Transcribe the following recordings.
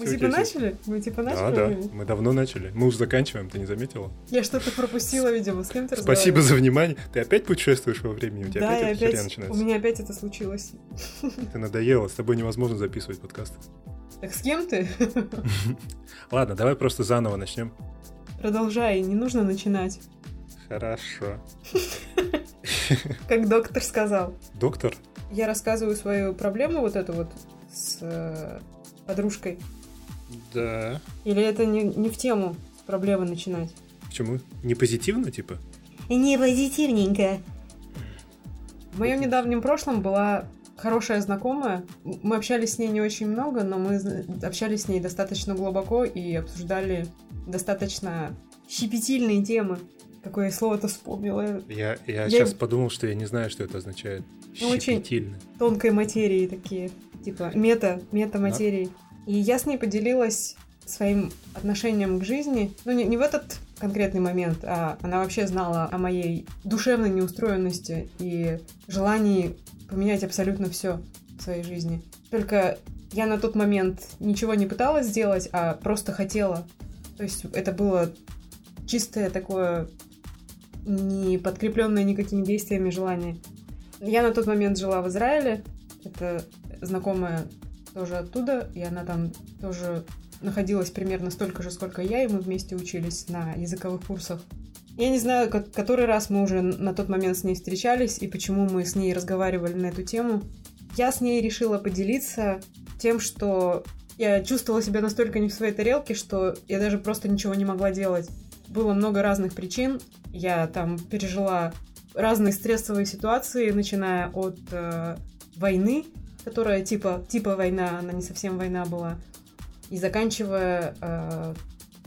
Мы типа начали? Да, мы давно начали. Мы уже заканчиваем, ты не заметила? Я что-то пропустила, видимо, с кем ты разговариваешь. Спасибо за внимание. Ты опять путешествуешь во времени? У тебя да, опять эта херня начинается. У меня опять это случилось. Ты надоела, с тобой невозможно записывать подкасты. Так с кем ты? Ладно, давай просто заново начнем. Продолжай, не нужно начинать. Хорошо. Как доктор сказал. Доктор? Я рассказываю свою проблему вот эту вот с подружкой. Да. Или это не в тему с проблемы начинать? Почему? Не позитивно, типа? Не позитивненько. В моем недавнем прошлом была хорошая знакомая. Мы общались с ней не очень много, но мы общались с ней достаточно глубоко и обсуждали достаточно щепетильные темы. Какое слово-то вспомнила. Я сейчас подумал, что я не знаю, что это означает. Ну, щепетильно. Очень тонкой материи такие, типа мета-материи. Да. И я с ней поделилась своим отношением к жизни. Ну, не в этот конкретный момент, а она вообще знала о моей душевной неустроенности и желании поменять абсолютно все в своей жизни. Только я на тот момент ничего не пыталась сделать, а просто хотела. То есть это было чистое такое, не подкрепленное никакими действиями желание. Я на тот момент жила в Израиле, это знакомая тоже оттуда, и она там тоже находилась примерно столько же, сколько я, и мы вместе учились на языковых курсах. Я не знаю, который раз мы уже на тот момент с ней встречались, и почему мы с ней разговаривали на эту тему. Я с ней решила поделиться тем, что я чувствовала себя настолько не в своей тарелке, что я даже просто ничего не могла делать. Было много разных причин, я там пережила разные стрессовые ситуации, начиная от войны, которая типа война, она не совсем война была, и заканчивая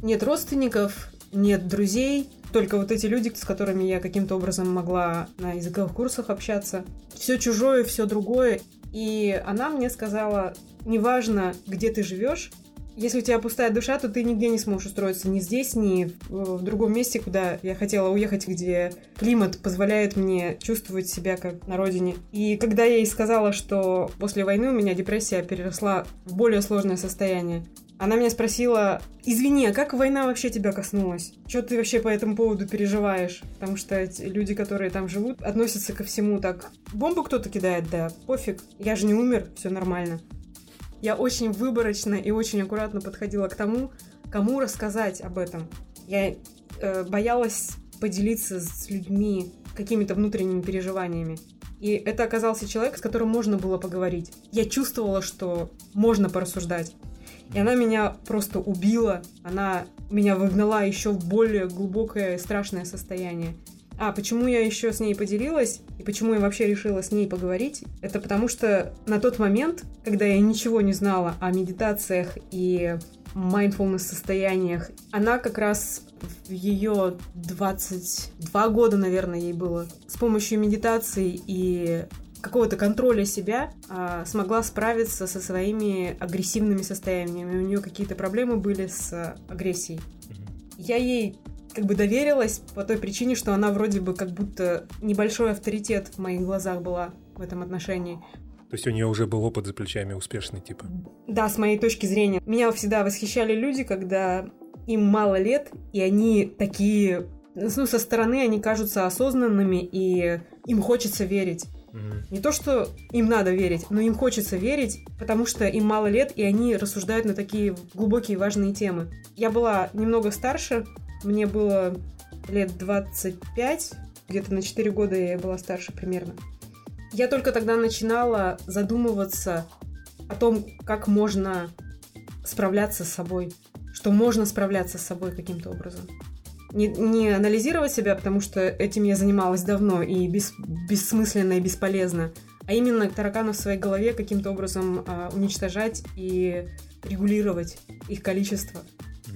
нет родственников, нет друзей, только вот эти люди, с которыми я каким-то образом могла на языковых курсах общаться. Все чужое, все другое. И она мне сказала, неважно, где ты живешь, если у тебя пустая душа, то ты нигде не сможешь устроиться. Ни здесь, ни в другом месте, куда я хотела уехать, где климат позволяет мне чувствовать себя как на родине. И когда я ей сказала, что после войны у меня депрессия переросла в более сложное состояние, она меня спросила, извини, а как война вообще тебя коснулась? Чё ты вообще по этому поводу переживаешь? Потому что эти люди, которые там живут, относятся ко всему так. Бомбу кто-то кидает, да, пофиг, я же не умер, все нормально. Я очень выборочно и очень аккуратно подходила к тому, кому рассказать об этом. Я боялась поделиться с людьми какими-то внутренними переживаниями. И это оказался человек, с которым можно было поговорить. Я чувствовала, что можно порассуждать. И она меня просто убила. Она меня выгнала еще в более глубокое и страшное состояние. А почему я еще с ней поделилась? И почему я вообще решила с ней поговорить? Это потому что на тот момент, когда я ничего не знала о медитациях и mindfulness-состояниях, она как раз в ее 22 года, наверное, ей было, с помощью медитации и какого-то контроля себя смогла справиться со своими агрессивными состояниями. У нее какие-то проблемы были с агрессией. Я ей как бы доверилась по той причине, что она вроде бы как будто небольшой авторитет в моих глазах была в этом отношении. То есть у нее уже был опыт за плечами успешный, типа? Да, с моей точки зрения. Меня всегда восхищали люди, когда им мало лет, и они такие, ну, со стороны они кажутся осознанными, и им хочется верить. Не то, что им надо верить, но им хочется верить, потому что им мало лет, и они рассуждают на такие глубокие важные темы. Я была немного старше, мне было лет 25, где-то на 4 года я была старше примерно. Я только тогда начинала задумываться о том, как можно справляться с собой, что можно справляться с собой каким-то образом. Не анализировать себя, потому что этим я занималась давно и бессмысленно и бесполезно, а именно тараканов в своей голове каким-то образом уничтожать и регулировать их количество.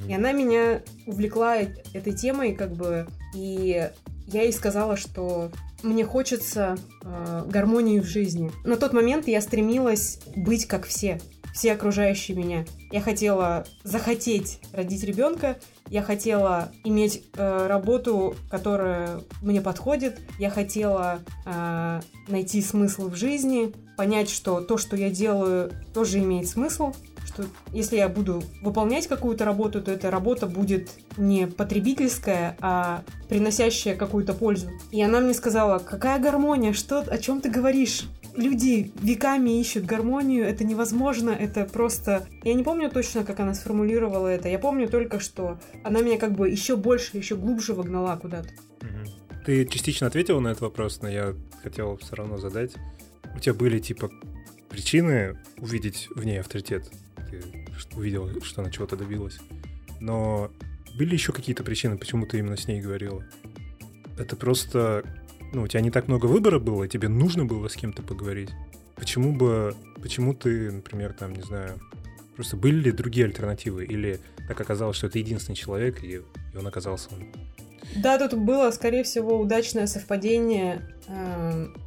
И она меня увлекла этой темой, как бы, и я ей сказала, что мне хочется гармонии в жизни. На тот момент я стремилась быть как все окружающие меня. Я хотела захотеть родить ребенка, я хотела иметь работу, которая мне подходит, я хотела найти смысл в жизни, понять, что то, что я делаю, тоже имеет смысл, что если я буду выполнять какую-то работу, то эта работа будет не потребительская, а приносящая какую-то пользу. И она мне сказала: какая гармония, что, о чем ты говоришь? Люди веками ищут гармонию, это невозможно, это просто... Я не помню точно, как она сформулировала это, я помню только, что она меня как бы еще больше, еще глубже вогнала куда-то. Ты частично ответила на этот вопрос, но я хотел все равно задать. У тебя были, типа, причины увидеть в ней авторитет? Ты увидела, что она чего-то добилась. Но были еще какие-то причины, почему ты именно с ней говорила? Это просто... Ну, у тебя не так много выбора было, и тебе нужно было с кем-то поговорить. Почему ты, например, там, не знаю, просто были ли другие альтернативы? Или так оказалось, что это единственный человек, и он оказался... Да, тут было, скорее всего, удачное совпадение.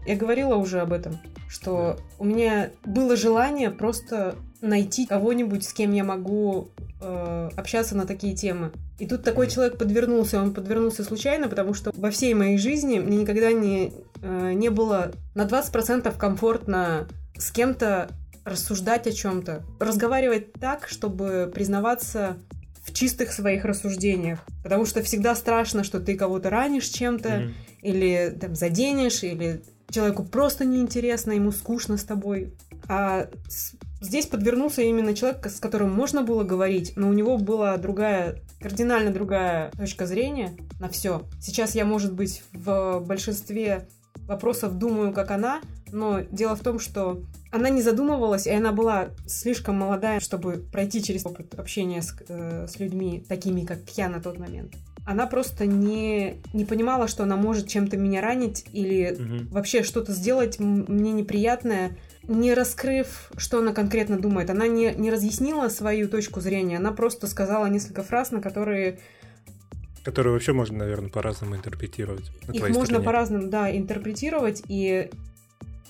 Я говорила уже об этом, что у меня было желание просто найти кого-нибудь, с кем я могу общаться на такие темы. И тут такой человек подвернулся. Он подвернулся случайно, потому что во всей моей жизни мне никогда не было на 20% комфортно с кем-то рассуждать о чем-то. Разговаривать так, чтобы признаваться в чистых своих рассуждениях. Потому что всегда страшно, что ты кого-то ранишь чем-то, или там, заденешь, или человеку просто неинтересно, ему скучно с тобой. А здесь подвернулся именно человек, с которым можно было говорить, но у него была другая, кардинально другая точка зрения на все. Сейчас я, может быть, в большинстве вопросов думаю, как она, но дело в том, что она не задумывалась, и она была слишком молодая, чтобы пройти через опыт общения с людьми, такими, как я на тот момент. Она просто не понимала, что она может чем-то меня ранить или вообще что-то сделать мне неприятное, не раскрыв, что она конкретно думает. Она не разъяснила свою точку зрения, она просто сказала несколько фраз, на которые вообще можно, наверное, по-разному интерпретировать. Их можно по-разному, да, интерпретировать, и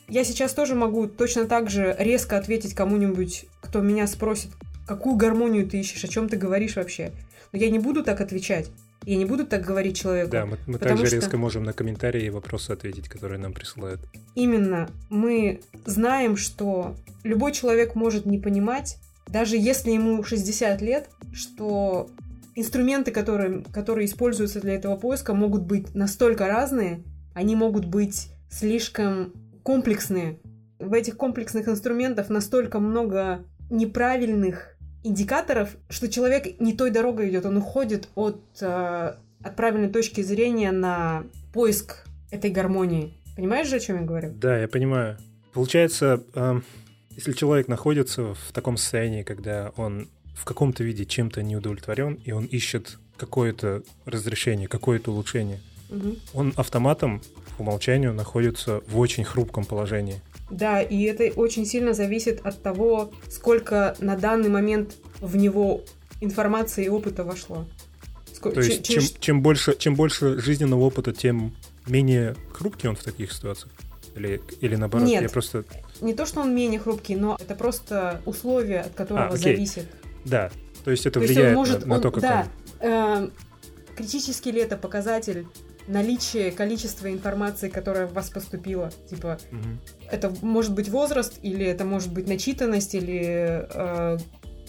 я сейчас тоже могу точно так же резко ответить кому-нибудь, кто меня спросит, какую гармонию ты ищешь, о чем ты говоришь вообще. Но я не буду так отвечать, я не буду так говорить человеку. Да, мы также резко можем на комментарии и вопросы ответить, которые нам присылают. Именно. Мы знаем, что любой человек может не понимать, даже если ему 60 лет, что инструменты, которые используются для этого поиска, могут быть настолько разные, они могут быть слишком комплексные. В этих комплексных инструментах настолько много неправильных индикаторов, что человек не той дорогой идет, он уходит от правильной точки зрения на поиск этой гармонии. Понимаешь же, о чем я говорю? Да, я понимаю. Получается, если человек находится в таком состоянии, когда он в каком-то виде чем-то не удовлетворен, и он ищет какое-то разрешение, какое-то улучшение, он автоматом по умолчанию находится в очень хрупком положении. Да, и это очень сильно зависит от того, сколько на данный момент в него информации и опыта вошло. То есть чем больше жизненного опыта, тем менее хрупкий он в таких ситуациях? Или наоборот? Нет, не то, что он менее хрупкий, но это просто условие, от которого зависит. Да, то есть это влияет на то, как он... Критический ли это показатель наличия количества информации, которая в вас поступила? Типа, это может быть возраст, или это может быть начитанность, или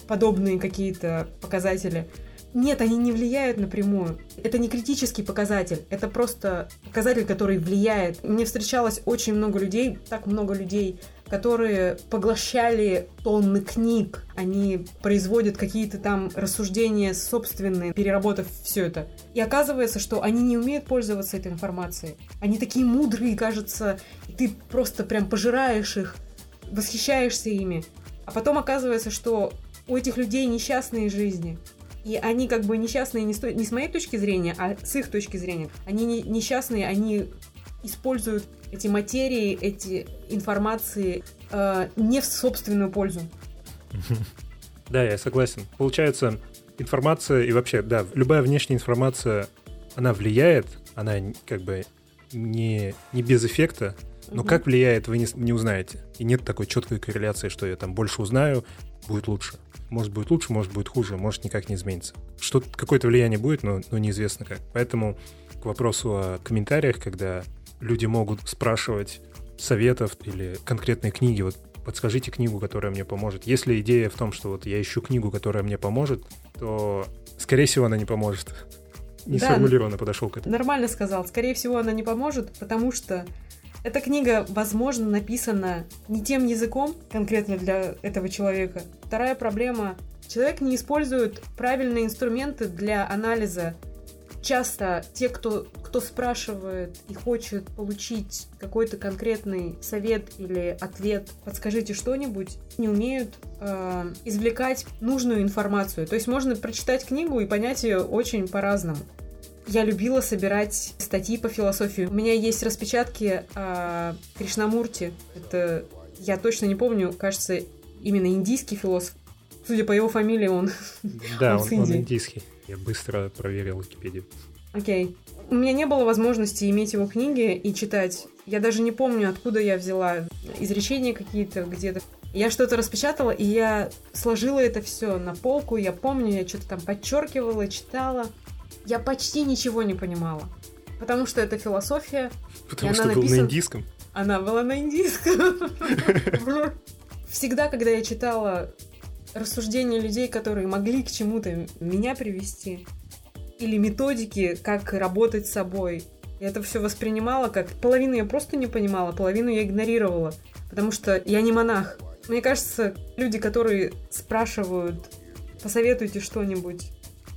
подобные какие-то показатели. Нет, они не влияют напрямую. Это не критический показатель, это просто показатель, который влияет. Мне встречалось очень много людей, так много людей, которые поглощали тонны книг. Они производят какие-то там рассуждения собственные, переработав все это. И оказывается, что они не умеют пользоваться этой информацией. Они такие мудрые, кажется, и ты просто прям пожираешь их, восхищаешься ими. А потом оказывается, что у этих людей несчастные жизни. И они как бы несчастные не с моей точки зрения, а с их точки зрения. Они несчастные, они используют эти материи, эти информации не в собственную пользу. Да, я согласен. Получается, информация и вообще, да, любая внешняя информация, она влияет, она как бы не без эффекта, но как влияет, вы не узнаете. И нет такой четкой корреляции, что я там больше узнаю, будет лучше. Может, будет лучше, может, будет хуже, может, никак не изменится. Что-то, какое-то влияние будет, но неизвестно как. Поэтому к вопросу о комментариях, когда люди могут спрашивать советов или конкретной книги. Вот подскажите книгу, которая мне поможет. Если идея в том, что вот я ищу книгу, которая мне поможет, то, скорее всего, она не поможет. Несформулированно подошел к этому. Нормально сказал. Скорее всего, она не поможет, потому что эта книга, возможно, написана не тем языком, конкретно для этого человека. Вторая проблема. Человек не использует правильные инструменты для анализа. Часто те, кто спрашивает и хочет получить какой-то конкретный совет или ответ, подскажите что-нибудь, не умеют извлекать нужную информацию. То есть можно прочитать книгу и понять ее очень по-разному. Я любила собирать статьи по философии. У меня есть распечатки о Кришнамурти. Это, я точно не помню, кажется, именно индийский философ. Судя по его фамилии, он да, он с Индии. Он индийский. Я быстро проверил Википедию. Окей. У меня не было возможности иметь его книги и читать. Я даже не помню, откуда я взяла изречения какие-то где-то. Я что-то распечатала, и я сложила это все на полку. Я помню, я что-то там подчеркивала, читала. Я почти ничего не понимала. Потому что это философия. Потому что был на индийском? Она была на индийском. Всегда, когда я читала рассуждения людей, которые могли к чему-то меня привести, или методики, как работать с собой, я это все воспринимала как... Половину я просто не понимала, половину я игнорировала, потому что я не монах. Мне кажется, люди, которые спрашивают, посоветуйте что-нибудь,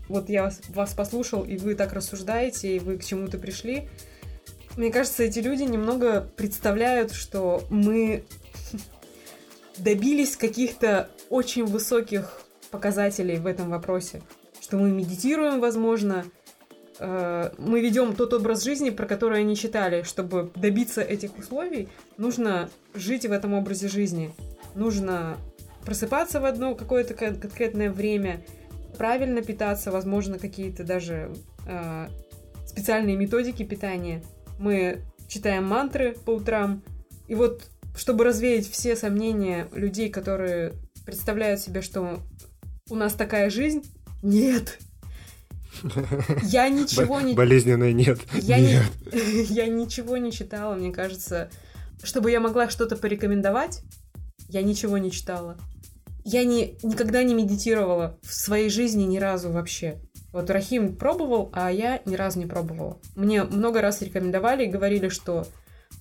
вот я вас послушал, и вы так рассуждаете, и вы к чему-то пришли, мне кажется, эти люди немного представляют, что мы добились каких-то очень высоких показателей в этом вопросе, что мы медитируем, возможно, мы ведем тот образ жизни, про который они читали. Чтобы добиться этих условий, нужно жить в этом образе жизни, нужно просыпаться в одно какое-то конкретное время, правильно питаться, возможно, какие-то даже специальные методики питания. Мы читаем мантры по утрам, и вот чтобы развеять все сомнения людей, которые представляют себе, что у нас такая жизнь. Нет. Я ничего не... Болезненная нет. Я ничего не читала, мне кажется. Чтобы я могла что-то порекомендовать, я ничего не читала. Я никогда не медитировала в своей жизни ни разу вообще. Вот Рахим пробовал, а я ни разу не пробовала. Мне много раз рекомендовали и говорили, что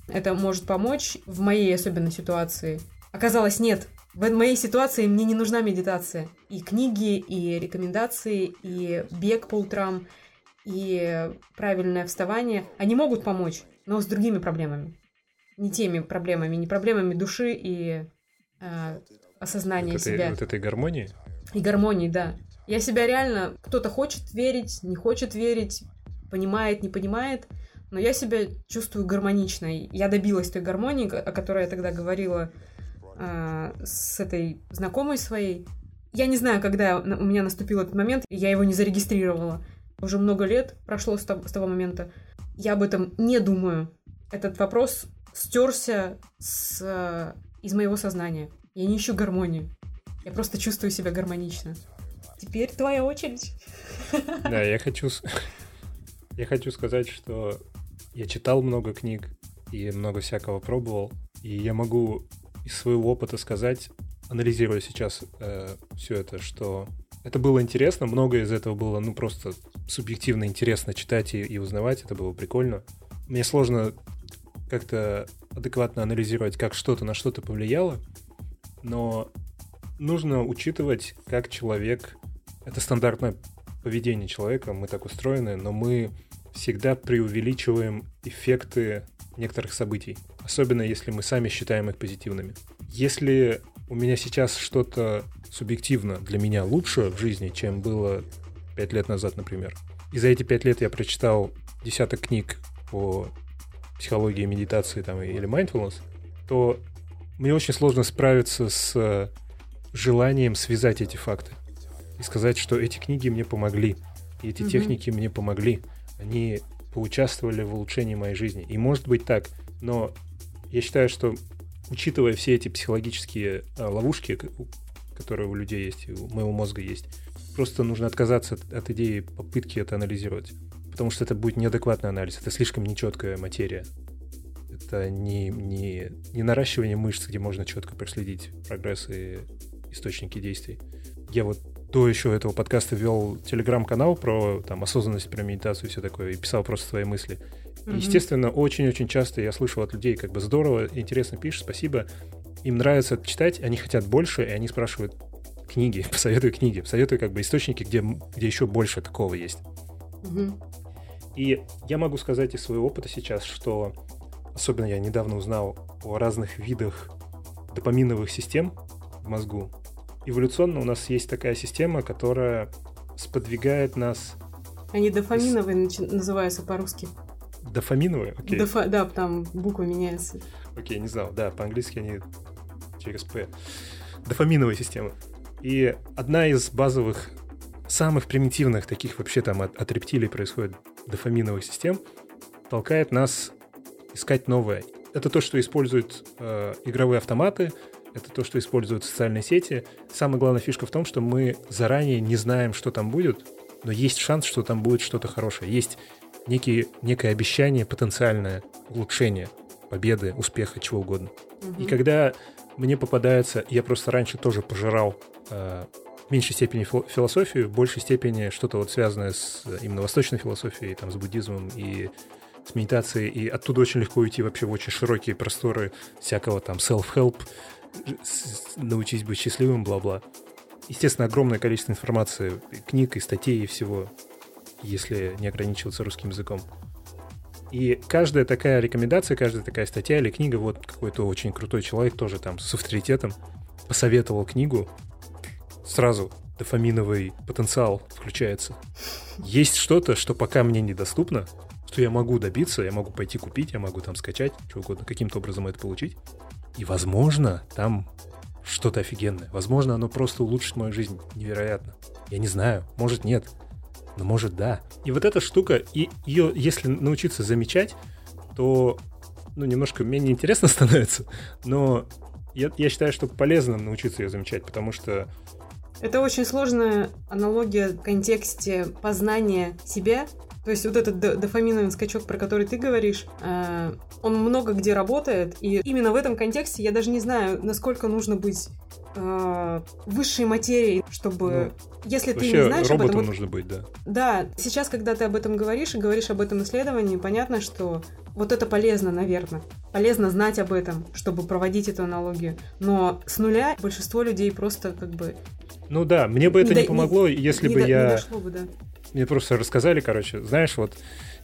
это может помочь в моей особенной ситуации. Оказалось, нет. В моей ситуации мне не нужна медитация. И книги, и рекомендации, и бег по утрам, и правильное вставание. Они могут помочь, но с другими проблемами. Не теми проблемами, не проблемами души и осознания себя. Вот этой гармонии? И гармонии, да. Я себя реально... Кто-то хочет верить, не хочет верить, понимает, не понимает, но я себя чувствую гармоничной. Я добилась той гармонии, о которой я тогда говорила, с этой знакомой своей. Я не знаю, когда у меня наступил этот момент, я его не зарегистрировала. Уже много лет прошло с того момента. Я об этом не думаю. Этот вопрос стерся из моего сознания. Я не ищу гармонии. Я просто чувствую себя гармонично. Теперь твоя очередь. Да, я хочу сказать, что я читал много книг и много всякого пробовал. И я могу из своего опыта сказать, анализируя сейчас все это, что это было интересно, многое из этого было, просто субъективно интересно читать и узнавать, это было прикольно. Мне сложно как-то адекватно анализировать, как что-то на что-то повлияло, но нужно учитывать, как человек, это стандартное поведение человека, мы так устроены, но мы всегда преувеличиваем эффекты некоторых событий, особенно если мы сами считаем их позитивными. Если у меня сейчас что-то субъективно для меня лучше в жизни, чем было 5 лет назад, например, и за эти 5 лет я прочитал десяток книг по психологии, медитации или mindfulness, то мне очень сложно справиться с желанием связать эти факты и сказать, что эти книги мне помогли, и эти техники мне помогли, они поучаствовали в улучшении моей жизни. И может быть так, но я считаю, что, учитывая все эти психологические ловушки, которые у людей есть, у моего мозга есть, просто нужно отказаться от идеи попытки это анализировать, потому что это будет неадекватный анализ, это слишком нечеткая материя. это не наращивание мышц, где можно четко проследить прогресс и источники действий. Я вот до еще этого подкаста вел телеграм-канал про там, осознанность, про медитацию и все такое, и писал просто свои мысли. Mm-hmm. Естественно, очень-очень часто я слышал от людей, как бы здорово, интересно пишешь, спасибо. Им нравится читать, они хотят больше, и они спрашивают книги, посоветую как бы источники, где еще больше такого есть. Mm-hmm. И я могу сказать из своего опыта сейчас, что особенно я недавно узнал о разных видах допаминовых систем в мозгу. Эволюционно у нас есть такая система, которая сподвигает нас... Они дофаминовые называются по-русски. Дофаминовые? Окей. Да, там буква меняется. Окей, не знал. Да, по-английски они через P. Дофаминовые системы. И одна из базовых, самых примитивных, таких вообще там от рептилий происходит, дофаминовых систем, толкает нас искать новое. Это то, что используют игровые автоматы, это то, что используют социальные сети. Самая главная фишка в том, что мы заранее не знаем, что там будет, но есть шанс, что там будет что-то хорошее. Есть некое обещание, потенциальное улучшение, победы, успеха, чего угодно. Mm-hmm. И когда мне попадается, я просто раньше тоже пожирал в меньшей степени философию, в большей степени что-то вот связанное с именно восточной философией, там, с буддизмом и с медитацией, и оттуда очень легко уйти вообще в очень широкие просторы всякого там self-help, научись быть счастливым, бла-бла. Естественно, огромное количество информации, книг и статей и всего, если не ограничиваться русским языком. И каждая такая рекомендация, каждая такая статья или книга, вот какой-то очень крутой человек тоже там с авторитетом посоветовал книгу, сразу дофаминовый потенциал включается. Есть что-то, что пока мне недоступно, что я могу добиться, я могу пойти купить, я могу там скачать, что угодно, каким-то образом это получить. И, возможно, там что-то офигенное. Возможно, оно просто улучшит мою жизнь невероятно. Я не знаю, может нет, но может да. И вот эта штука, и ее, если научиться замечать, то немножко менее интересно становится, но я считаю, что полезно научиться ее замечать, потому что это очень сложная аналогия в контексте познания себя. То есть вот этот дофаминовый скачок, про который ты говоришь, он много где работает. И именно в этом контексте я даже не знаю, насколько нужно быть высшей материей, чтобы... Если ты не знаешь об этом... роботом нужно быть, да. Да. Сейчас, когда ты об этом говоришь и говоришь об этом исследовании, понятно, что вот это полезно, наверное. Полезно знать об этом, чтобы проводить эту аналогию. Но с нуля большинство людей просто как бы... Ну да, мне бы это не помогло, если бы я... Не дошло бы, да. Мне просто рассказали, знаешь, вот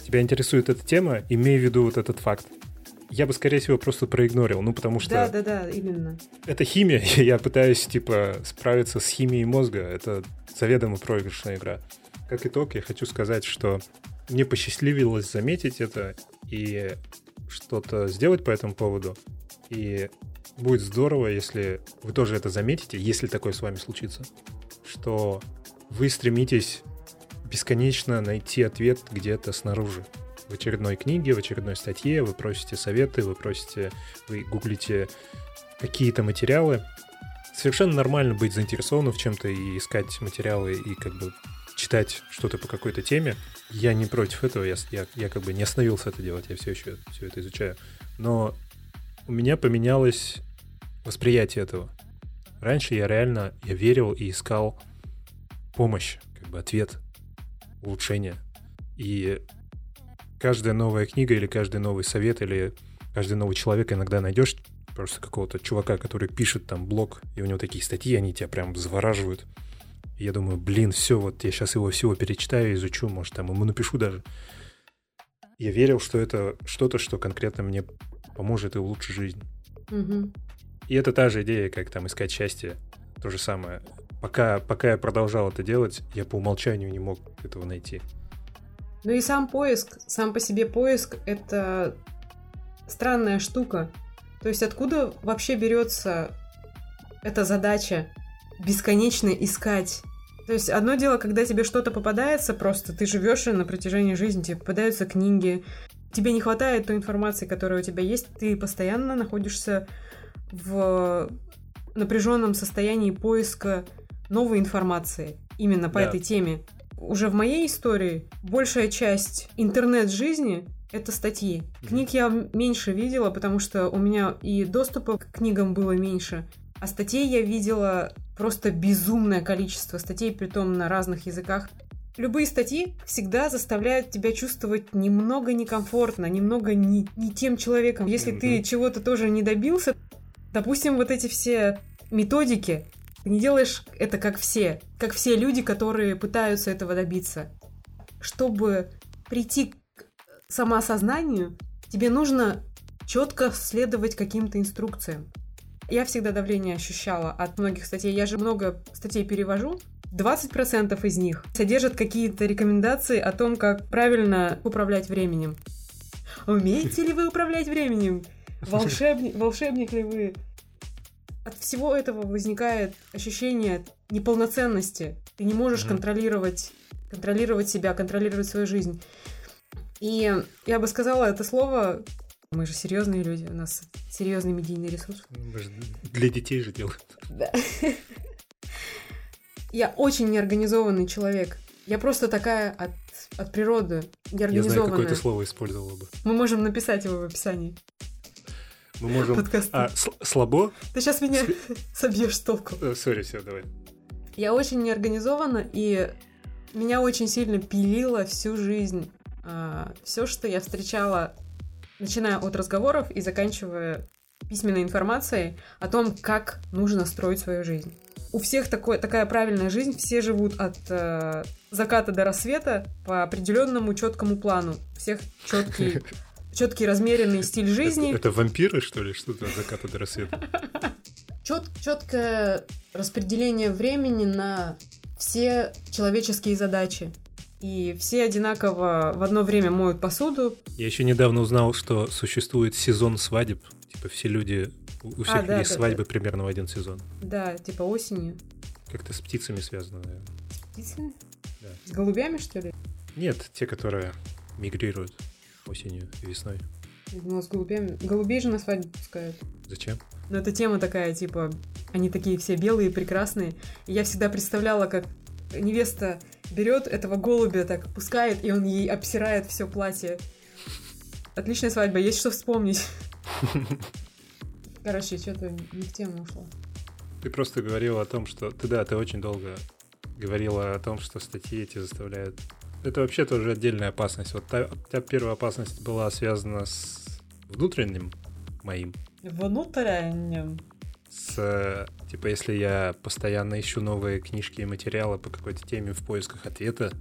тебя интересует эта тема, имей в виду вот этот факт. Я бы, скорее всего, просто проигнорил, потому что... Да, именно. Это химия, я пытаюсь, справиться с химией мозга, это заведомо проигрышная игра. Как итог, я хочу сказать, что мне посчастливилось заметить это и что-то сделать по этому поводу, и будет здорово, если вы тоже это заметите, если такое с вами случится, что вы стремитесь бесконечно найти ответ где-то снаружи. В очередной книге, в очередной статье вы просите советы, вы гуглите какие-то материалы. Совершенно нормально быть заинтересованным в чем-то и искать материалы, и читать что-то по какой-то теме. Я не против этого, я не остановился это делать, я все еще все это изучаю. Но у меня поменялось восприятие этого. Раньше я реально верил и искал помощь, ответ, улучшение. И каждая новая книга или каждый новый совет или каждый новый человек, иногда найдешь просто какого-то чувака, который пишет там блог, и у него такие статьи, они тебя прям завораживают. И я думаю, все, вот я сейчас его всего перечитаю, изучу, может, там ему напишу даже. Я верил, что это что-то, что конкретно мне поможет и улучшит жизнь. Угу. И это та же идея, как там искать счастье. То же самое. Пока я продолжал это делать, я по умолчанию не мог этого найти. Ну и сам по себе поиск, это странная штука. То есть откуда вообще берется эта задача бесконечно искать? То есть одно дело, когда тебе что-то попадается, просто ты живешь на протяжении жизни, тебе попадаются книги, тебе не хватает той информации, которая у тебя есть, ты постоянно находишься в напряженном состоянии поиска новой информации именно по этой теме. Уже в моей истории большая часть интернет-жизни Это статьи. Книг я меньше видела, потому что у меня и доступа к книгам было меньше. А статей я видела просто безумное количество статей, притом на разных языках. Любые статьи всегда заставляют тебя чувствовать немного некомфортно, немного не тем человеком. Если ты чего-то тоже не добился, допустим, вот эти все методики, ты не делаешь это как все люди, которые пытаются этого добиться. Чтобы прийти к самоосознанию, тебе нужно четко следовать каким-то инструкциям. Я всегда давление ощущала от многих статей. Я же много статей перевожу. 20% из них содержат какие-то рекомендации о том, как правильно управлять временем. Умеете ли вы управлять временем? Волшебник ли вы? От всего этого возникает ощущение неполноценности. Ты не можешь контролировать себя, контролировать свою жизнь. И я бы сказала это слово... Мы же серьезные люди, у нас серьезный медийный ресурс. Мы же для детей же делаем. Да. Я очень неорганизованный человек. Я просто такая от природы. Я знаю, какое ты слово использовала бы. Мы можем написать его в описании. Мы можем... Подкаст. Слабо? Ты сейчас меня собьешь с толку. Сори, все, давай. Я очень неорганизована, и меня очень сильно пилило всю жизнь. Все, что я встречала... Начиная от разговоров и заканчивая письменной информацией о том, как нужно строить свою жизнь. У всех такая правильная жизнь, все живут от заката до рассвета по определенному четкому плану. У всех четкий размеренный стиль жизни. Это вампиры, что ли, что-то от заката до рассвета? Четкое распределение времени на все человеческие задачи. И все одинаково в одно время моют посуду. Я еще недавно узнал, что существует сезон свадеб. Типа все люди, у всех людей свадьбы примерно в один сезон. Да, типа осенью. Как-то с птицами связано, наверное. С птицами? Да. С голубями, что ли? Нет, те, которые мигрируют осенью и весной. Ну, с голубями. Голубей же на свадьбу пускают. Зачем? Ну, это тема такая, типа, они такие все белые, прекрасные. И я всегда представляла, как невеста... Берет этого голубя, так пускает, и он ей обсирает все платье. Отличная свадьба, есть что вспомнить. Короче, что-то не в тему ушло. Ты просто говорила о том, что... Ты очень долго говорила о том, что статьи эти заставляют... Это вообще тоже отдельная опасность. Вот у тебя первая опасность была связана с внутренним моим. Внутренним? С, типа, если я постоянно ищу новые книжки и материалы по какой-то теме в поисках ответа,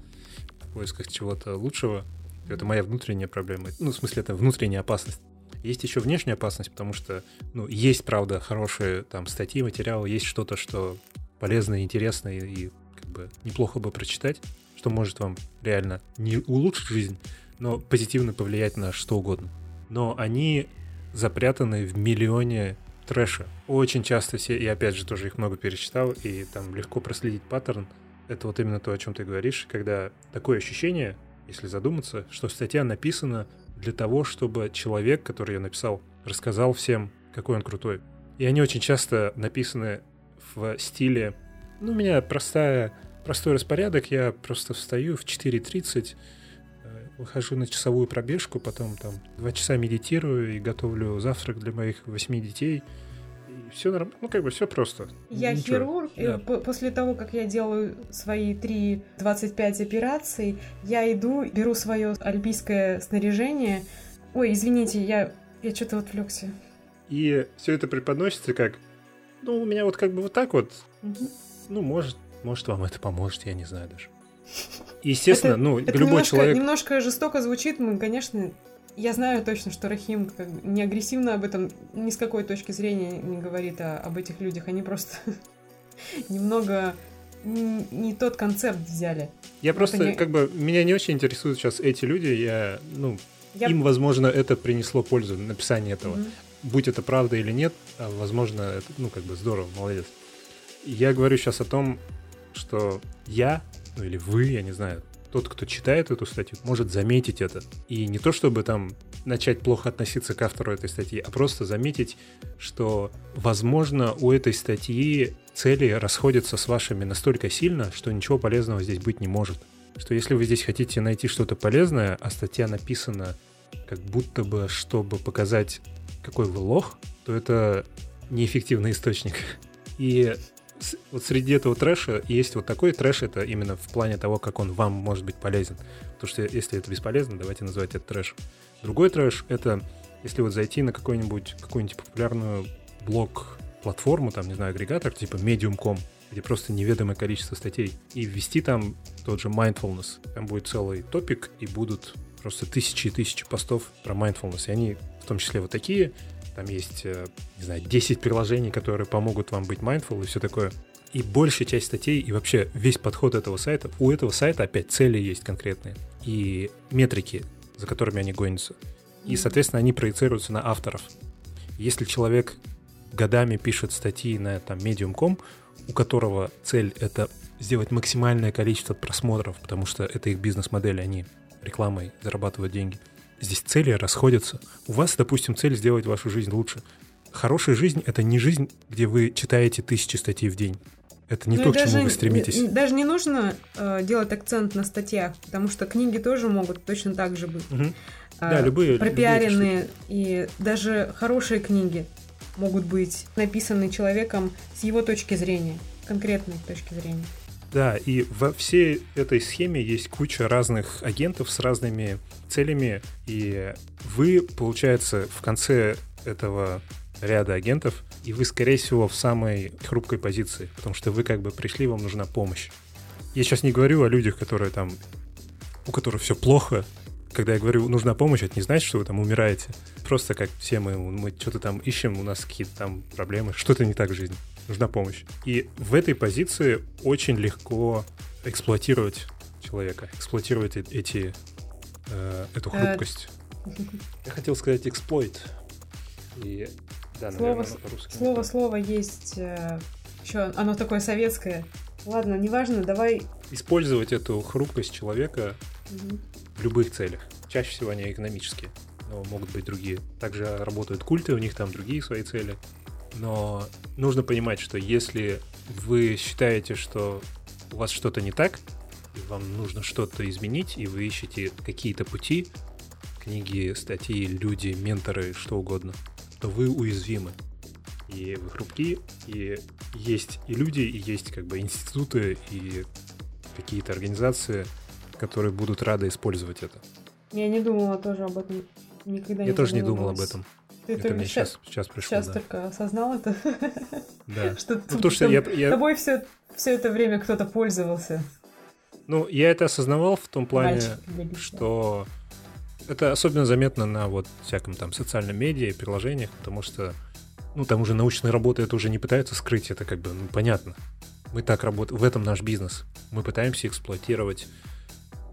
в поисках чего-то лучшего, то это моя внутренняя проблема. Ну, в смысле, это внутренняя опасность. Есть еще внешняя опасность, потому что, ну, есть, правда, хорошие там статьи, материалы, есть что-то, что полезно, интересно и как бы неплохо бы прочитать, что может вам реально не улучшить жизнь, но позитивно повлиять на что угодно. Но они запрятаны в миллионе трэша. Очень часто все, я опять же тоже их много перечитал, и там легко проследить паттерн. Это вот именно то, о чем ты говоришь, когда такое ощущение, если задуматься, что статья написана для того, чтобы человек, который ее написал, рассказал всем, какой он крутой. И они очень часто написаны в стиле, ну, у меня простой распорядок, я просто встаю в 4:30, выхожу на часовую пробежку, потом там 2 часа медитирую и готовлю завтрак для моих 8 детей. И все нормально. Ну, как бы все просто. Я хирург. Да. После того, как я делаю свои 3-25 операций, я иду, беру свое альпийское снаряжение. Ой, извините, я что-то отвлекся. И все это преподносится как... Ну, у меня вот как бы вот так вот. Угу. Ну, может вам это поможет, я не знаю даже. Естественно, это, ну, это любой человек... Немножко жестоко звучит, мы, конечно... Я знаю точно, что Рахим не агрессивно об этом, ни с какой точки зрения не говорит об этих людях. Они просто немного не тот концепт взяли. Я просто, как бы, меня не очень интересуют сейчас эти люди. Им, возможно, это принесло пользу, написание этого. Угу. Будь это правда или нет, возможно, это, ну, как бы, здорово, молодец. Я говорю сейчас о том, что я... Ну или вы, я не знаю, тот, кто читает эту статью, может заметить это. И не то, чтобы там начать плохо относиться к автору этой статьи, а просто заметить, что, возможно, у этой статьи цели расходятся с вашими настолько сильно, что ничего полезного здесь быть не может. Что если вы здесь хотите найти что-то полезное, а статья написана как будто бы, чтобы показать, какой вы лох, то это неэффективный источник. И вот среди этого трэша есть вот такой трэш, это именно в плане того, как он вам может быть полезен. Потому что если это бесполезно, давайте называть это трэш. Другой трэш — это если вот зайти на какую-нибудь популярную блог-платформу, там, не знаю, агрегатор, типа Medium.com, где просто неведомое количество статей, и ввести там тот же mindfulness. Там будет целый топик, и будут просто тысячи и тысячи постов про mindfulness. И они в том числе вот такие. Там есть, не знаю, 10 приложений, которые помогут вам быть mindful и все такое. И большая часть статей, и вообще весь подход этого сайта, у этого сайта опять цели есть конкретные. И метрики, за которыми они гонятся. И, соответственно, они проецируются на авторов. Если человек годами пишет статьи на там Medium.com, у которого цель — это сделать максимальное количество просмотров, потому что это их бизнес-модель, они рекламой зарабатывают деньги. Здесь цели расходятся. У вас, допустим, цель сделать вашу жизнь лучше. Хорошая жизнь — это не жизнь, где вы читаете тысячи статей в день. Это не то, к чему вы стремитесь. Даже не нужно делать акцент на статьях, потому что книги тоже могут точно так же быть. Угу. Да, любые. Пропиаренные и даже хорошие книги могут быть написаны человеком с его точки зрения, конкретной точки зрения. Да, и во всей этой схеме есть куча разных агентов с разными целями, и вы, получается, в конце этого ряда агентов, и вы, скорее всего, в самой хрупкой позиции, потому что вы как бы пришли, вам нужна помощь. Я сейчас не говорю о людях, которые там, у которых все плохо. Когда я говорю «нужна помощь», это не значит, что вы там умираете. Просто как все мы что-то там ищем, у нас какие-то там проблемы, что-то не так в жизни. Нужна помощь. И в этой позиции очень легко эксплуатировать человека, эксплуатировать эту хрупкость. Я хотел сказать «эксплойт». И, да, наверное, по-русски. Слово есть еще, оно такое советское. Ладно, неважно, давай... Использовать эту хрупкость человека... в любых целях. Чаще всего они экономические, но могут быть другие. Также работают культы, у них там другие свои цели. Но нужно понимать, что если вы считаете, что у вас что-то не так, и вам нужно что-то изменить, и вы ищете какие-то пути, книги, статьи, люди, менторы, что угодно, то вы уязвимы. И вы хрупки, и есть и люди, и есть как бы институты, и какие-то организации, которые будут рады использовать это. Я не думала тоже об этом. Никогда не тоже не думала об этом. Это мне сейчас пришло. Сейчас только осознал это. Да. Потому что тобой все это время кто-то пользовался. Ну, я это осознавал в том плане, что это особенно заметно на вот всяком там социальном медиа и приложениях, потому что, ну, там уже научные работы это уже не пытаются скрыть, это как бы, ну, понятно. Мы так работаем, в этом наш бизнес. Мы пытаемся эксплуатировать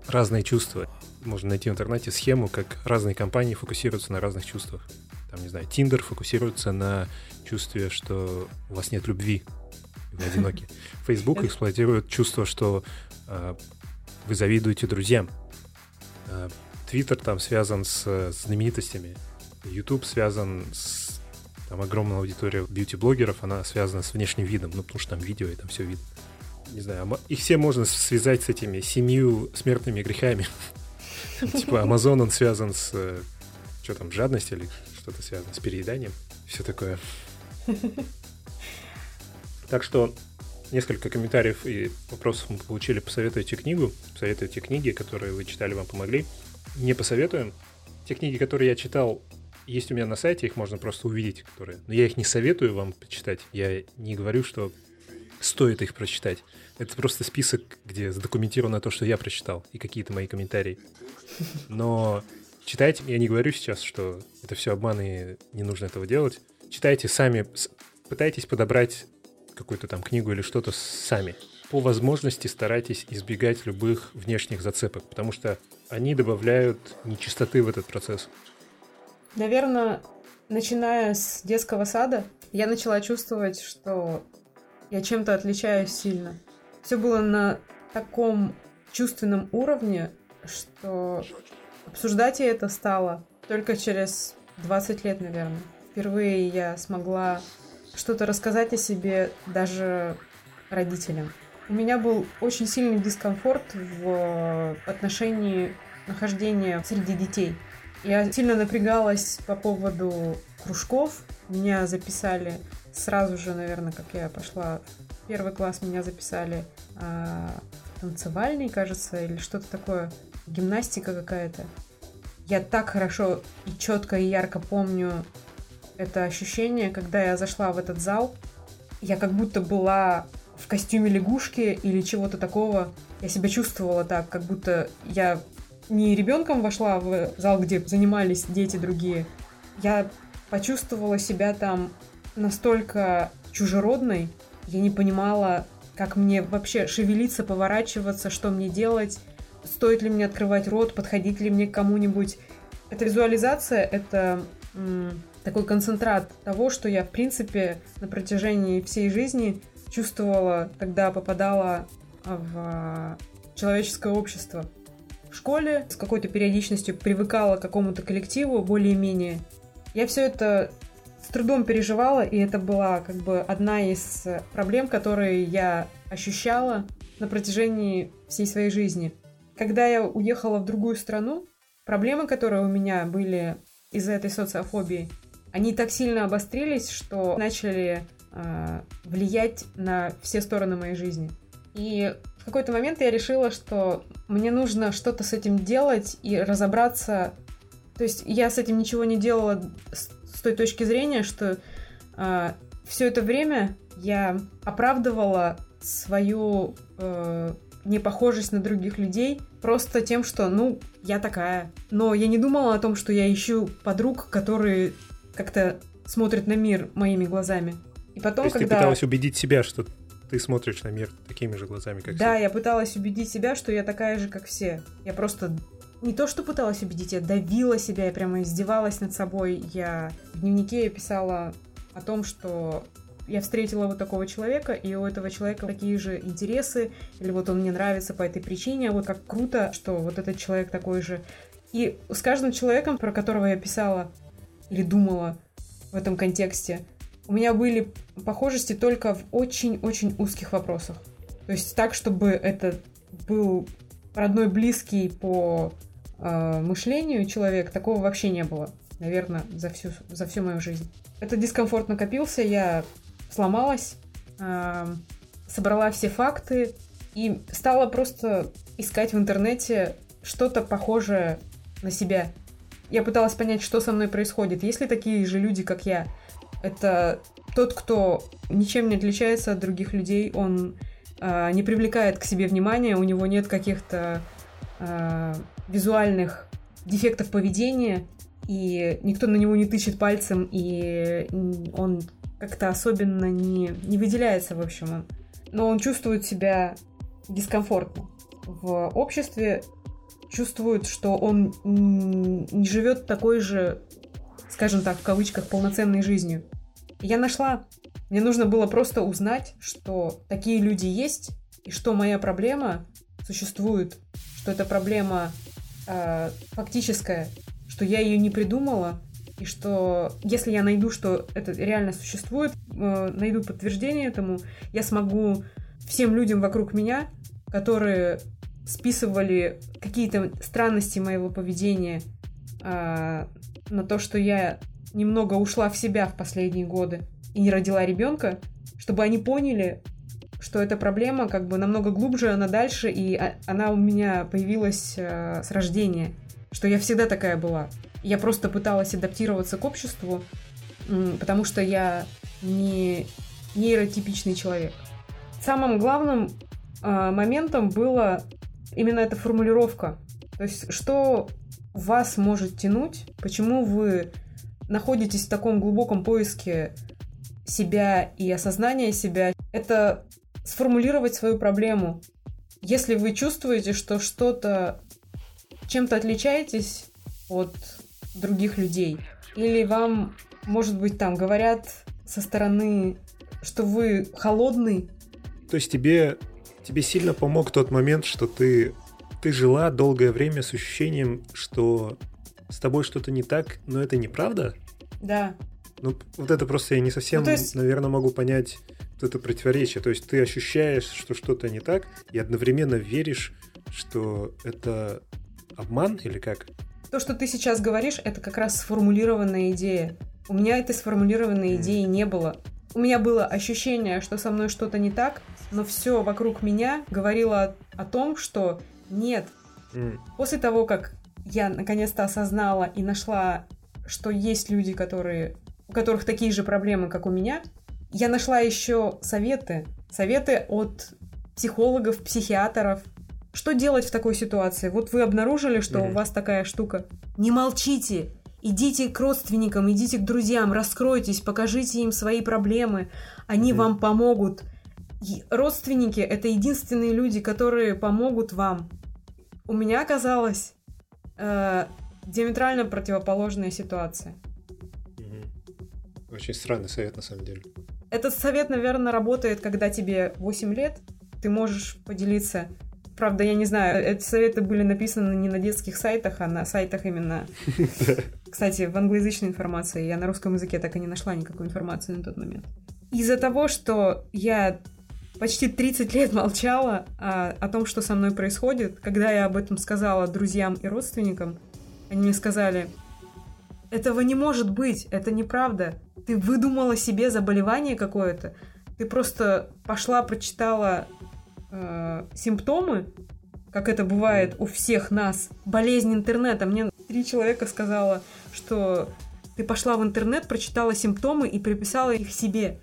разные чувства. Можно найти в интернете схему, как разные компании фокусируются на разных чувствах. Там, не знаю, Tinder фокусируется на чувстве, что у вас нет любви, вы одиноки. Facebook эксплуатирует чувство, что вы завидуете друзьям. Twitter там связан с знаменитостями. YouTube связан с... Там огромная аудитория бьюти-блогеров, она связана с внешним видом, ну, потому что там видео и там все видно. Не знаю, их все можно связать с этими 7 смертными грехами. Типа Амазон, он связан с... Что там, жадность или что-то связано с перееданием? Все такое. Так что несколько комментариев и вопросов мы получили. Посоветуйте книгу. Посоветуйте книги, которые вы читали, вам помогли. Не посоветуем. Те книги, которые я читал, есть у меня на сайте, их можно просто увидеть, которые. Но я их не советую вам почитать. Я не говорю, что... стоит их прочитать. Это просто список, где задокументировано то, что я прочитал, и какие-то мои комментарии. Но читайте, я не говорю сейчас, что это все обман и не нужно этого делать. Читайте сами, пытайтесь подобрать какую-то там книгу или что-то сами. По возможности старайтесь избегать любых внешних зацепок, потому что они добавляют нечистоты в этот процесс. Наверное, начиная с детского сада, я начала чувствовать, что я чем-то отличаюсь сильно. Все было на таком чувственном уровне, что обсуждать я это стала только через 20 лет, наверное. Впервые я смогла что-то рассказать о себе даже родителям. У меня был очень сильный дискомфорт в отношении нахождения среди детей. Я сильно напрягалась по поводу кружков. Меня записали сразу же, наверное, как я пошла в первый класс, меня записали танцевальный, кажется, или что-то такое, гимнастика какая-то. Я так хорошо и четко и ярко помню это ощущение, когда я зашла в этот зал. Я как будто была в костюме лягушки или чего-то такого. Я себя чувствовала так, как будто я не ребенком вошла в зал, где занимались дети другие. Я почувствовала себя там настолько чужеродной. Я не понимала, как мне вообще шевелиться, поворачиваться, что мне делать, стоит ли мне открывать рот, подходить ли мне к кому-нибудь. Эта визуализация, это такой концентрат того, что я, в принципе, на протяжении всей жизни чувствовала, когда попадала в человеческое общество. В школе с какой-то периодичностью привыкала к какому-то коллективу, более-менее. Я все это с трудом переживала, и это была как бы одна из проблем, которые я ощущала на протяжении всей своей жизни. Когда я уехала в другую страну, проблемы, которые у меня были из-за этой социофобии, они так сильно обострились, что начали влиять на все стороны моей жизни. И в какой-то момент я решила, что мне нужно что-то с этим делать и разобраться. То есть я с этим ничего не делала с той точки зрения, что все это время я оправдывала свою непохожесть на других людей просто тем, что, ну, я такая. Но я не думала о том, что я ищу подруг, которые как-то смотрят на мир моими глазами. И потом, то есть ты пыталась убедить себя, что ты смотришь на мир такими же глазами, как все? Да, я пыталась убедить себя, что я такая же, как все. Я просто не то что пыталась убедить, я давила себя, я прямо издевалась над собой. Я в дневнике писала о том, что я встретила вот такого человека, и у этого человека такие же интересы, или вот он мне нравится по этой причине, вот как круто, что вот этот человек такой же. И с каждым человеком, про которого я писала или думала в этом контексте, у меня были похожести только в очень-очень узких вопросах. То есть так, чтобы это был родной, близкий по мышлению человек, такого вообще не было, наверное, за всю мою жизнь. Этот дискомфорт накопился, я сломалась, собрала все факты и стала просто искать в интернете что-то похожее на себя. Я пыталась понять, что со мной происходит. Есть ли такие же люди, как я? Это тот, кто ничем не отличается от других людей, он не привлекает к себе внимания, у него нет каких-то визуальных дефектов поведения, и никто на него не тычет пальцем, и он как-то особенно не выделяется, в общем. Но он чувствует себя дискомфортно в обществе, чувствует, что он не живет такой же, скажем так, в кавычках, полноценной жизнью. Я нашла. Мне нужно было просто узнать, что такие люди есть, и что моя проблема существует, что эта проблема фактическая, что я ее не придумала, и что если я найду, что это реально существует, найду подтверждение этому, я смогу всем людям вокруг меня, которые списывали какие-то странности моего поведения на то, что я немного ушла в себя в последние годы и не родила ребенка, чтобы они поняли, что эта проблема как бы намного глубже, она дальше, и она у меня появилась с рождения, что я всегда такая была. Я просто пыталась адаптироваться к обществу, потому что я не нейротипичный человек. Самым главным моментом была именно эта формулировка. То есть, что вас может тянуть, почему вы находитесь в таком глубоком поиске себя и осознания себя. Это сформулировать свою проблему. Если вы чувствуете, что что-то, чем-то отличаетесь от других людей, или вам, может быть, там говорят со стороны, что вы холодный. То есть тебе сильно помог тот момент, что ты жила долгое время с ощущением, что с тобой что-то не так, но это неправда? Да. Ну, вот это просто я не совсем, ну, то есть, наверное, могу понять вот это противоречие. То есть ты ощущаешь, что что-то не так, и одновременно веришь, что это обман или как? То, что ты сейчас говоришь, это как раз сформулированная идея. У меня этой сформулированной идеи не было. У меня было ощущение, что со мной что-то не так, но все вокруг меня говорило о том, что нет. После того, как я наконец-то осознала и нашла, что есть люди, у которых такие же проблемы, как у меня, я нашла еще советы. Советы от психологов, психиатров. Что делать в такой ситуации? Вот вы обнаружили, что у вас такая штука. Не молчите! Идите к родственникам, идите к друзьям, раскройтесь, покажите им свои проблемы, они вам помогут. Родственники — это единственные люди, которые помогут вам. У меня оказалась диаметрально противоположная ситуация. Очень странный совет, на самом деле. Этот совет, наверное, работает, когда тебе 8 лет, ты можешь поделиться... Правда, я не знаю, эти советы были написаны не на детских сайтах, а на сайтах именно... Кстати, в англоязычной информации, я на русском языке так и не нашла никакой информации на тот момент. Из-за того, что я почти 30 лет молчала о том, что со мной происходит, когда я об этом сказала друзьям и родственникам, они мне сказали, этого не может быть, это неправда, ты выдумала себе заболевание какое-то, ты просто пошла, прочитала... симптомы, как это бывает у всех нас, болезнь интернета. Мне 3 человека сказала, что ты пошла в интернет, прочитала симптомы и приписала их себе.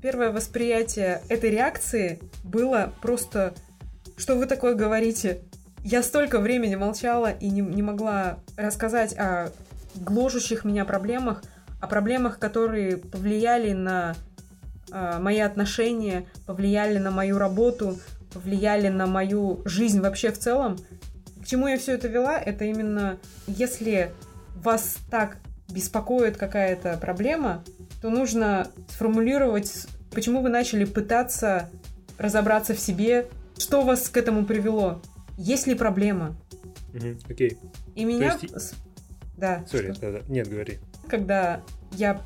Первое восприятие этой реакции было просто, что вы такое говорите? Я столько времени молчала и не могла рассказать о гложущих меня проблемах, о проблемах, которые повлияли на мои отношения, повлияли на мою работу, повлияли на мою жизнь вообще в целом. К чему я все это вела? Это именно, если вас так беспокоит какая-то проблема, то нужно сформулировать, почему вы начали пытаться разобраться в себе, что вас к этому привело, есть ли проблема. Окей. И меня... Есть... Да. Сори, да. Нет, говори. Когда я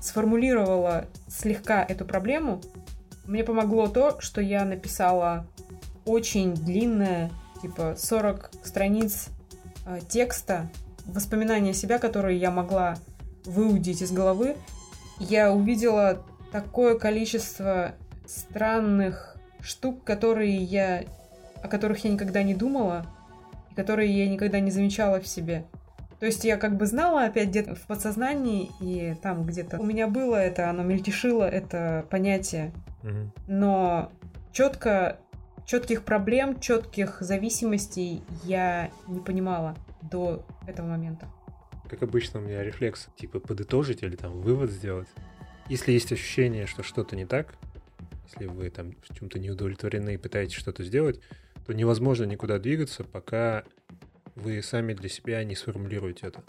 сформулировала слегка эту проблему, мне помогло то, что я написала очень длинное, типа 40 страниц текста, воспоминания себя, которые я могла выудить из головы. Я увидела такое количество странных штук, о которых я никогда не думала, и которые я никогда не замечала в себе. То есть я как бы знала опять где-то в подсознании, и там где-то у меня было это, оно мельтешило, это понятие. Но четких проблем, четких зависимостей я не понимала до этого момента. Как обычно у меня рефлекс, типа подытожить или там вывод сделать. Если есть ощущение, что что-то не так, если вы там в чем-то не удовлетворены и пытаетесь что-то сделать, то невозможно никуда двигаться, пока... вы сами для себя не сформулируете это.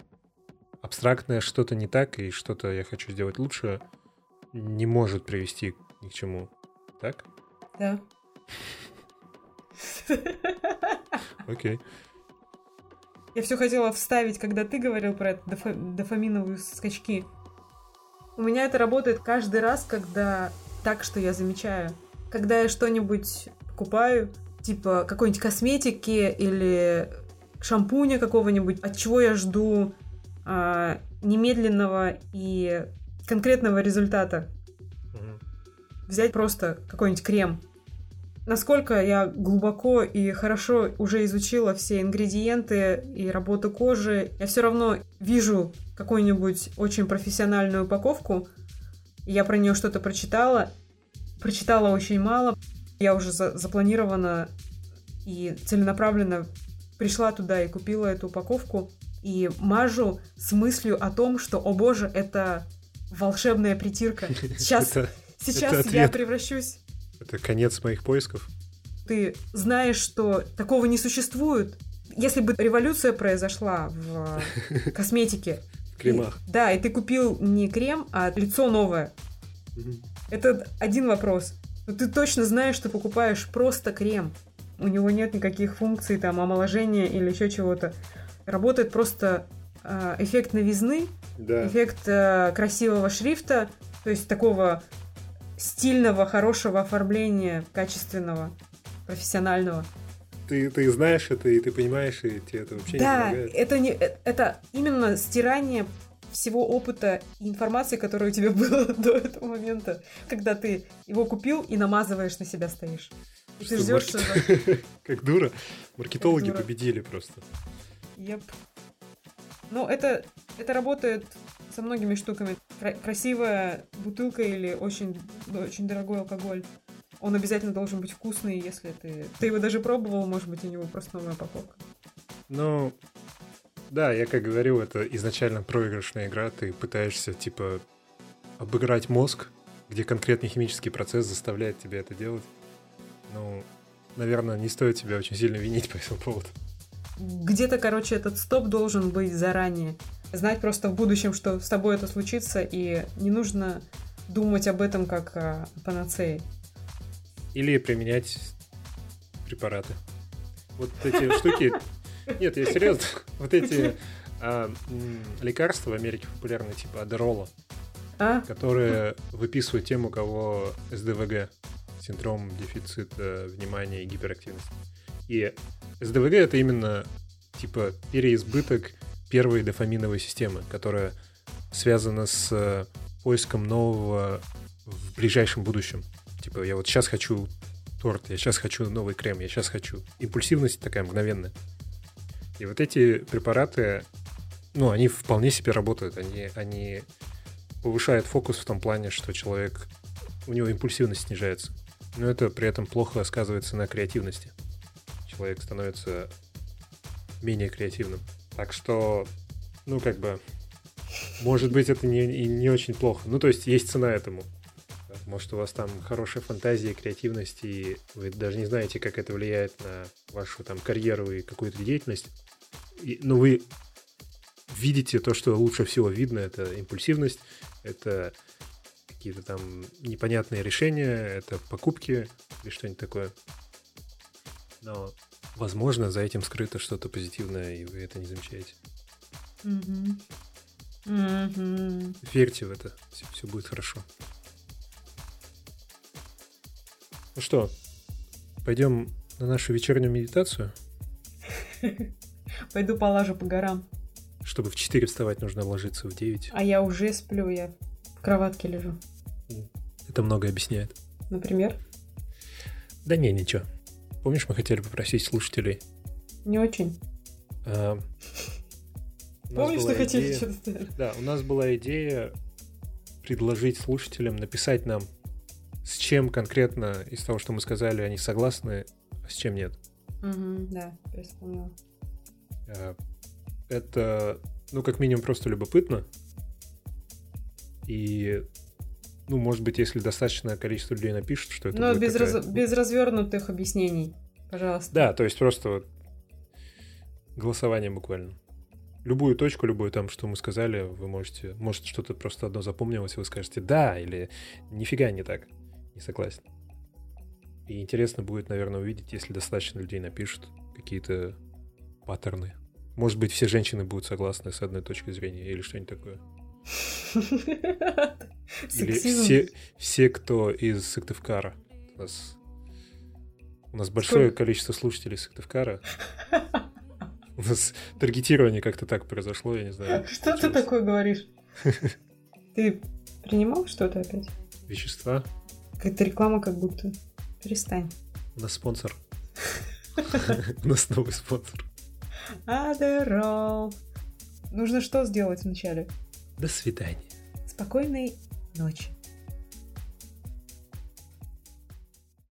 Абстрактное что-то не так и что-то я хочу сделать лучше не может привести ни к чему. Так? Да. Окей. Я все хотела вставить, когда ты говорил про это, дофаминовые скачки. У меня это работает каждый раз, когда так, что я замечаю. Когда я что-нибудь покупаю, типа какой-нибудь косметики или... шампуня какого-нибудь, от чего я жду немедленного и конкретного результата. Взять просто какой-нибудь крем. Насколько я глубоко и хорошо уже изучила все ингредиенты и работу кожи, я все равно вижу какую-нибудь очень профессиональную упаковку, я про нее что-то прочитала очень мало, я уже запланирована и целенаправленно пришла туда и купила эту упаковку и мажу с мыслью о том, что, о боже, это волшебная притирка. Сейчас я превращусь. Это конец моих поисков. Ты знаешь, что такого не существует. Если бы революция произошла в косметике. В кремах. Да, и ты купил не крем, а лицо новое. Это один вопрос. Но ты точно знаешь, что покупаешь просто крем. У него нет никаких функций, там, омоложения или еще чего-то. Работает просто эффект новизны, да. Эффект красивого шрифта, то есть такого стильного, хорошего оформления, качественного, профессионального. ты знаешь это, и ты понимаешь, и тебе это вообще не помогает. Да, это именно стирание всего опыта и информации, которая у тебя была до этого момента, когда ты его купил и намазываешь на себя стоишь. И что, ты ждешь, что... Как дура. Маркетологи победили просто. Yep. Ну, это работает со многими штуками. Красивая бутылка или очень дорогой алкоголь. Он обязательно должен быть вкусный, если ты его даже пробовал, может быть, у него просто новая упаковка. Ну, да, я как говорил, это изначально проигрышная игра. Ты пытаешься, типа, обыграть мозг, где конкретный химический процесс заставляет тебя это делать. Ну, наверное, не стоит тебя очень сильно винить по этому поводу. Где-то, короче, этот стоп должен быть заранее. Знать просто в будущем, что с тобой это случится, и не нужно думать об этом как о панацее. Или применять препараты. Вот эти штуки... Нет, я серьезно. Вот эти лекарства в Америке популярны, типа Адерола, которые выписывают тем, у кого СДВГ, синдром дефицита внимания и гиперактивности. И СДВГ — это именно типа переизбыток первой дофаминовой системы, которая связана с поиском нового в ближайшем будущем. Типа, я вот сейчас хочу торт, я сейчас хочу новый крем, я сейчас хочу. Импульсивность такая мгновенная. И вот эти препараты, ну, они вполне себе работают. Они повышают фокус в том плане, что человек, у него импульсивность снижается. Но это при этом плохо сказывается на креативности. Человек становится менее креативным. Так что, ну, как бы, может быть, это не очень плохо. Ну, то есть, есть цена этому. Может, у вас там хорошая фантазия, креативность, и вы даже не знаете, как это влияет на вашу там карьеру и какую-то деятельность. Но вы видите то, что лучше всего видно. Это импульсивность, это какие-то там непонятные решения, это покупки или что-нибудь такое. Но, возможно, за этим скрыто что-то позитивное, и вы это не замечаете. Mm-hmm. Mm-hmm. Верьте в это, все будет хорошо. Ну что, пойдем на нашу вечернюю медитацию? Пойду полажу по горам. Чтобы в 4 вставать, нужно ложиться в 9. А я уже сплю, я в кроватке лежу. Это многое объясняет. Например? Да не, ничего. Помнишь, мы хотели попросить слушателей? Не очень. Помнишь, что хотели что-то? Да, у нас была идея предложить слушателям написать нам, с чем конкретно из того, что мы сказали, они согласны, а с чем нет. Угу, да, я вспомнила. Это, ну, как минимум, просто любопытно. И, ну, может быть, если достаточное количество людей напишет, что это... Но будет без развернутых объяснений, пожалуйста. Да, то есть просто вот голосование буквально. Любую точку, любую там, что мы сказали, вы можете... Может, что-то просто одно запомнилось, и вы скажете «да» или «нифига не так». Не согласен. И интересно будет, наверное, увидеть, если достаточно людей напишут какие-то паттерны. Может быть, все женщины будут согласны с одной точки зрения или что-нибудь такое. Или все, кто из Сыктывкара. У нас большое количество слушателей из Сыктывкара. У нас таргетирование как-то так произошло, я не знаю. Что ты такое говоришь? Ты принимал что-то опять? Вещества? Какая-то реклама как будто. Перестань. У нас спонсор. У нас новый спонсор. Adderall. Нужно что сделать вначале? До свидания. Спокойной ночи.